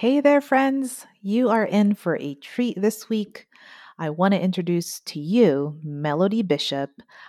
Hey there, friends. You are in for a treat this week. I want to introduce to you Melody Bishop,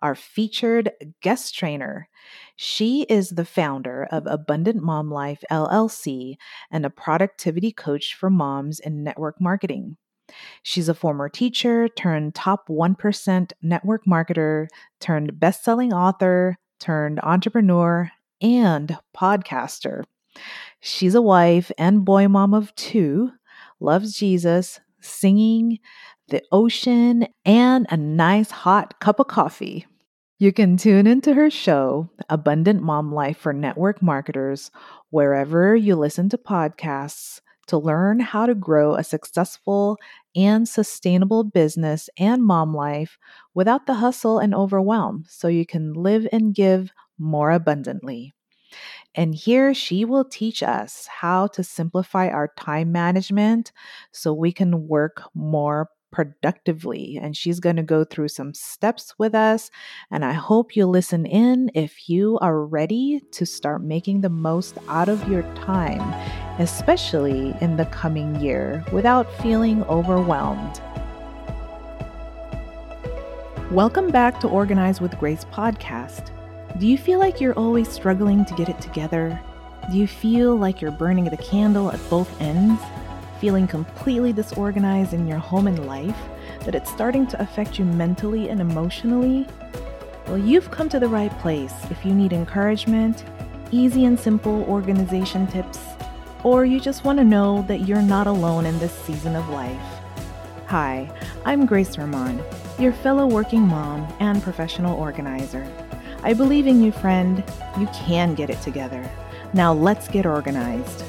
our featured guest trainer. She is the founder of Abundant Mom Life, LLC, and a productivity coach for moms in network marketing. She's a former teacher turned top 1% network marketer, turned best-selling author, turned entrepreneur, and podcaster. She's a wife and boy mom of two, loves Jesus, singing, the ocean, and a nice hot cup of coffee. You can tune into her show, Abundant Mom Life for Network Marketers, wherever you listen to podcasts, to learn how to grow a successful and sustainable business and mom life without the hustle and overwhelm, so you can live and give more abundantly. And here she will teach us how to simplify our time management so we can work more productively. And she's going to go through some steps with us. And I hope you listen in if you are ready to start making the most out of your time, especially in the coming year, without feeling overwhelmed. Welcome back to Organize with Grace podcast. Do you feel like you're always struggling to get it together? Do you feel like you're burning the candle at both ends? Feeling completely disorganized in your home and life? That it's starting to affect you mentally and emotionally? Well, you've come to the right place if you need encouragement, easy and simple organization tips, or you just want to know that you're not alone in this season of life. Hi, I'm Grace Ramon, your fellow working mom and professional organizer. I believe in you, friend. You can get it together. Now let's get organized.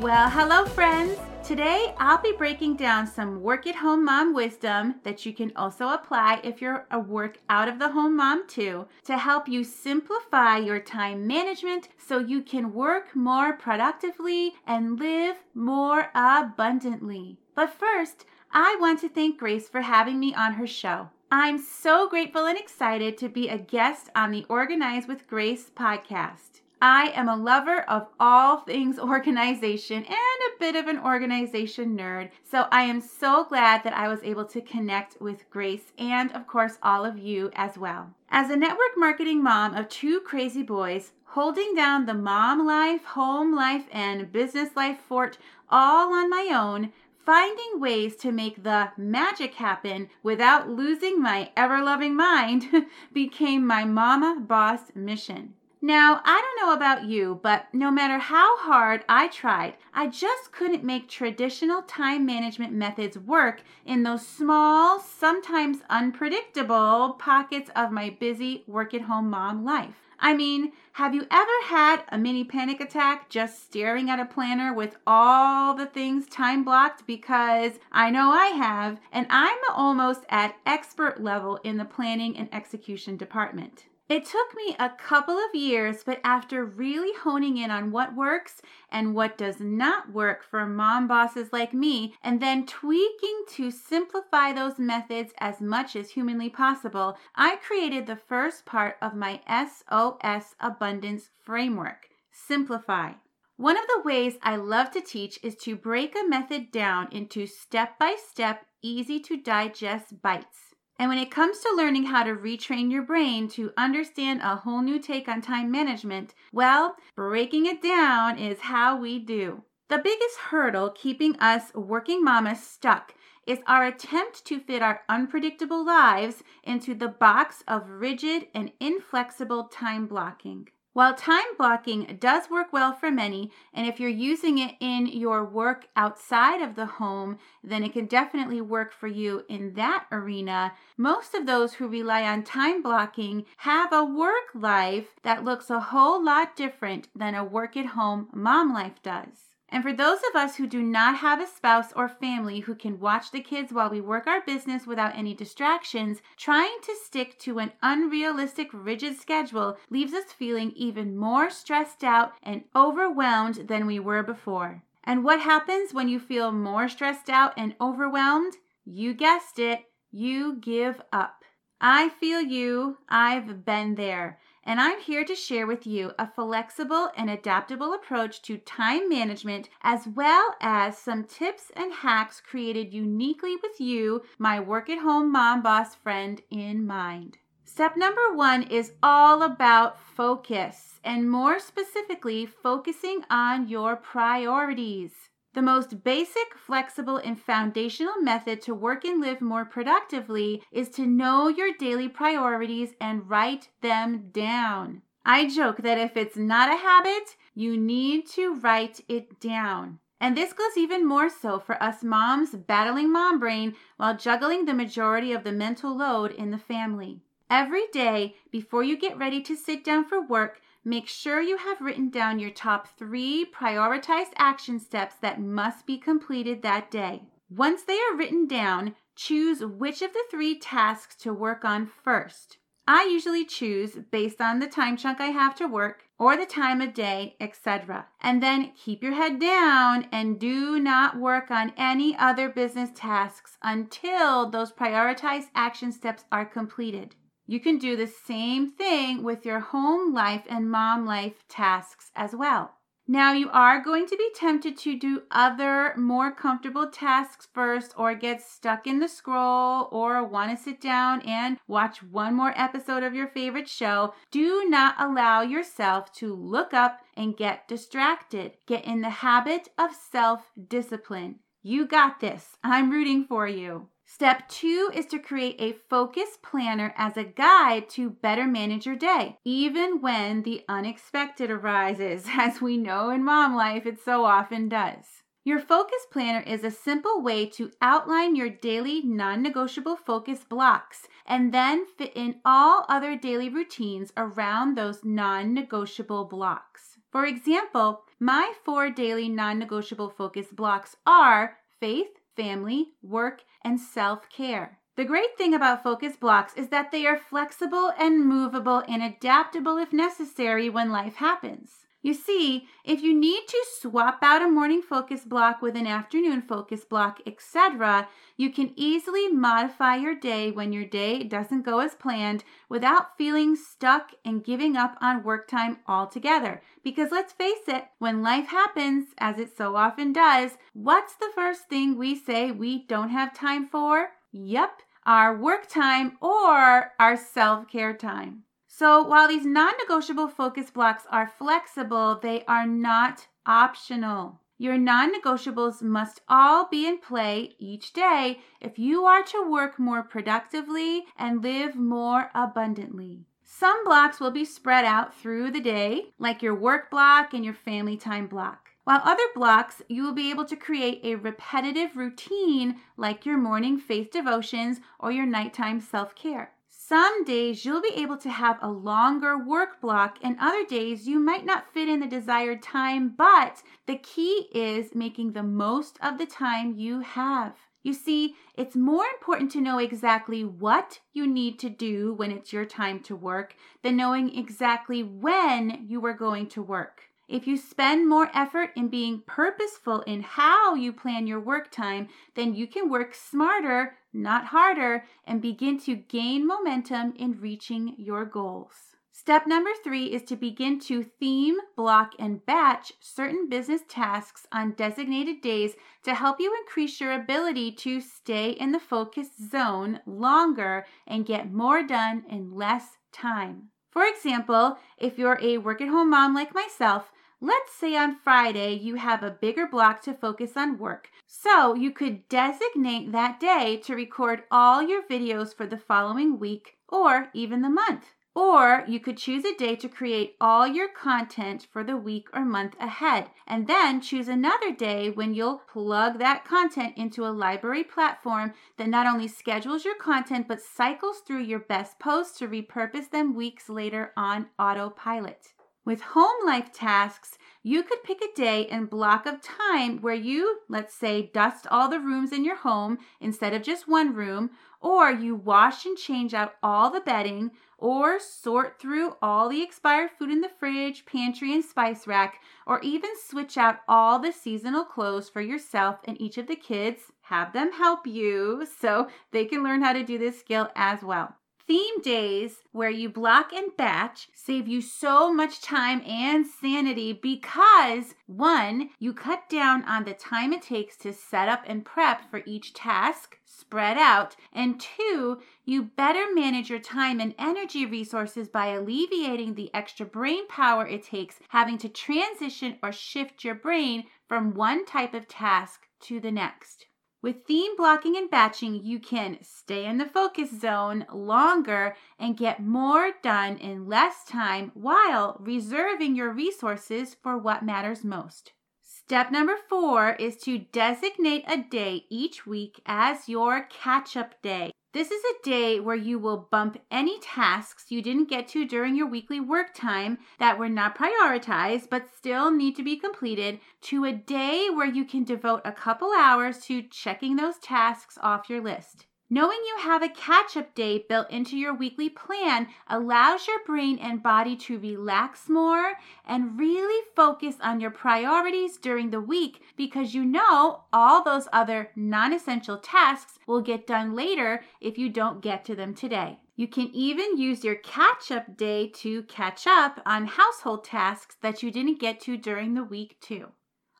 Well, hello, friends. Today, I'll be breaking down some work-at-home mom wisdom that you can also apply if you're a work-out-of-the-home mom too, to help you simplify your time management so you can work more productively and live more abundantly. But first, I want to thank Grace for having me on her show. I'm so grateful and excited to be a guest on the Organize with Grace podcast. I am a lover of all things organization and a bit of an organization nerd, so I am so glad that I was able to connect with Grace and, of course, all of you as well. As a network marketing mom of two crazy boys, holding down the mom life, home life, and business life fort all on my own, finding ways to make the magic happen without losing my ever-loving mind became my mama boss mission. Now, I don't know about you, but no matter how hard I tried, I just couldn't make traditional time management methods work in those small, sometimes unpredictable pockets of my busy work-at-home mom life. I mean, have you ever had a mini panic attack just staring at a planner with all the things time blocked? Because I know I have, and I'm almost at expert level in the planning and execution department. It took me a couple of years, but after really honing in on what works and what does not work for mom bosses like me, and then tweaking to simplify those methods as much as humanly possible, I created the first part of my SOS Abundance Framework, Simplify. One of the ways I love to teach is to break a method down into step-by-step, easy-to-digest bites. And when it comes to learning how to retrain your brain to understand a whole new take on time management, well, breaking it down is how we do. The biggest hurdle keeping us working mamas stuck is our attempt to fit our unpredictable lives into the box of rigid and inflexible time blocking. While time blocking does work well for many, and if you're using it in your work outside of the home, then it can definitely work for you in that arena. Most of those who rely on time blocking have a work life that looks a whole lot different than a work-at-home mom life does. And for those of us who do not have a spouse or family who can watch the kids while we work our business without any distractions, trying to stick to an unrealistic, rigid schedule leaves us feeling even more stressed out and overwhelmed than we were before. And what happens when you feel more stressed out and overwhelmed? You guessed it, you give up. I feel you. I've been there. and I'm here to share with you a flexible and adaptable approach to time management, as well as some tips and hacks created uniquely with you, my work-at-home mom boss friend, in mind. Step number 1 is all about focus, and more specifically, focusing on your priorities. The most basic, flexible, and foundational method to work and live more productively is to know your daily priorities and write them down. I joke that if it's not a habit, you need to write it down. And this goes even more so for us moms battling mom brain while juggling the majority of the mental load in the family. Every day, before you get ready to sit down for work, make sure you have written down your top 3 prioritized action steps that must be completed that day. Once they are written down, choose which of the 3 tasks to work on first. I usually choose based on the time chunk I have to work or the time of day, etc. And then keep your head down and do not work on any other business tasks until those prioritized action steps are completed. You can do the same thing with your home life and mom life tasks as well. Now, you are going to be tempted to do other more comfortable tasks first, or get stuck in the scroll, or want to sit down and watch one more episode of your favorite show. Do not allow yourself to look up and get distracted. Get in the habit of self-discipline. You got this. I'm rooting for you. Step 2 is to create a focus planner as a guide to better manage your day, even when the unexpected arises. As we know in mom life, it so often does. Your focus planner is a simple way to outline your daily non-negotiable focus blocks and then fit in all other daily routines around those non-negotiable blocks. For example, my 4 daily non-negotiable focus blocks are faith, family, work, and self-care. The great thing about focus blocks is that they are flexible and movable and adaptable if necessary when life happens. You see, if you need to swap out a morning focus block with an afternoon focus block, etc., you can easily modify your day when your day doesn't go as planned without feeling stuck and giving up on work time altogether. Because let's face it, when life happens, as it so often does, what's the first thing we say we don't have time for? Yep, our work time or our self-care time. So while these non-negotiable focus blocks are flexible, they are not optional. Your non-negotiables must all be in play each day if you are to work more productively and live more abundantly. Some blocks will be spread out through the day, like your work block and your family time block. While other blocks, you will be able to create a repetitive routine like your morning faith devotions or your nighttime self-care. Some days you'll be able to have a longer work block, and other days you might not fit in the desired time, but the key is making the most of the time you have. You see, it's more important to know exactly what you need to do when it's your time to work than knowing exactly when you are going to work. If you spend more effort in being purposeful in how you plan your work time, then you can work smarter, not harder, and begin to gain momentum in reaching your goals. Step number 3 is to begin to theme, block, and batch certain business tasks on designated days to help you increase your ability to stay in the focus zone longer and get more done in less time. For example, if you're a work-at-home mom like myself, let's say on Friday you have a bigger block to focus on work, so you could designate that day to record all your videos for the following week or even the month. Or you could choose a day to create all your content for the week or month ahead, and then choose another day when you'll plug that content into a library platform that not only schedules your content but cycles through your best posts to repurpose them weeks later on autopilot. With home life tasks, you could pick a day and block of time where you, let's say, dust all the rooms in your home instead of just one room, or you wash and change out all the bedding, or sort through all the expired food in the fridge, pantry, and spice rack, or even switch out all the seasonal clothes for yourself and each of the kids. Have them help you so they can learn how to do this skill as well. Theme days where you block and batch save you so much time and sanity because, one, you cut down on the time it takes to set up and prep for each task, spread out, and two, you better manage your time and energy resources by alleviating the extra brain power it takes having to transition or shift your brain from one type of task to the next. With theme blocking and batching, you can stay in the focus zone longer and get more done in less time while reserving your resources for what matters most. Step number 4 is to designate a day each week as your catch-up day. This is a day where you will bump any tasks you didn't get to during your weekly work time that were not prioritized but still need to be completed to a day where you can devote a couple hours to checking those tasks off your list. Knowing you have a catch-up day built into your weekly plan allows your brain and body to relax more and really focus on your priorities during the week because you know all those other non-essential tasks will get done later if you don't get to them today. You can even use your catch-up day to catch up on household tasks that you didn't get to during the week too.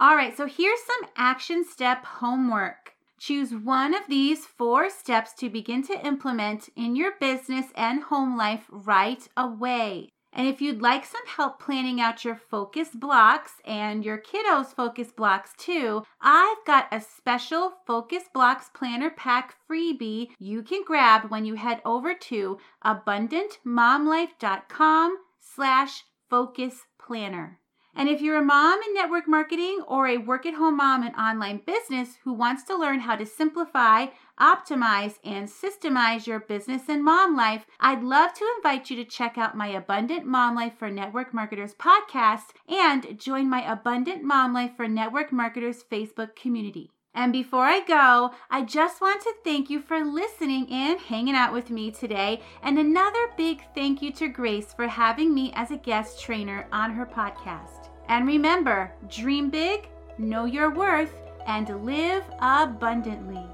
All right, so here's some action step homework. Choose one of these 4 steps to begin to implement in your business and home life right away. And if you'd like some help planning out your focus blocks and your kiddos' focus blocks too, I've got a special Focus Blocks Planner Pack freebie you can grab when you head over to abundantmomlife.com/focus planner. And if you're a mom in network marketing or a work-at-home mom in online business who wants to learn how to simplify, optimize, and systemize your business and mom life, I'd love to invite you to check out my Abundant Mom Life for Network Marketers podcast and join my Abundant Mom Life for Network Marketers Facebook community. And before I go, I just want to thank you for listening and hanging out with me today. And another big thank you to Grace for having me as a guest trainer on her podcast. And remember, dream big, know your worth, and live abundantly.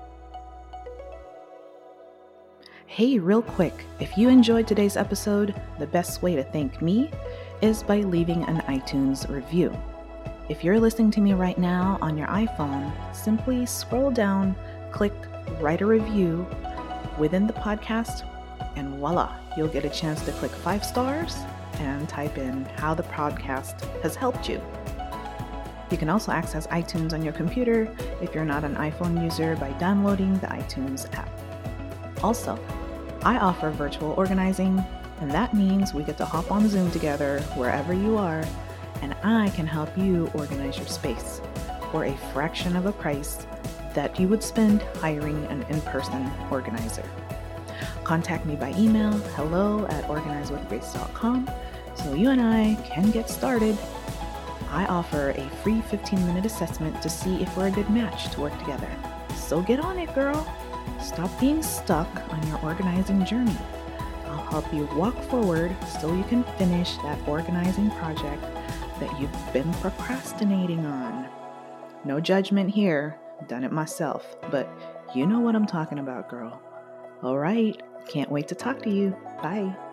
Hey, real quick, if you enjoyed today's episode, the best way to thank me is by leaving an iTunes review. If you're listening to me right now on your iPhone, simply scroll down, click Write a Review within the podcast, and voila, you'll get a chance to click 5 stars and type in how the podcast has helped you. You can also access iTunes on your computer if you're not an iPhone user by downloading the iTunes app. Also, I offer virtual organizing, and that means we get to hop on Zoom together wherever you are, and I can help you organize your space for a fraction of a price that you would spend hiring an in-person organizer. Contact me by email, hello@organizewithgrace.com, so you and I can get started. I offer a free 15-minute assessment to see if we're a good match to work together. So get on it, girl. Stop being stuck on your organizing journey. I'll help you walk forward so you can finish that organizing project that you've been procrastinating on. No judgment here, done it myself, but you know what I'm talking about, girl. All right, can't wait to talk to you. Bye.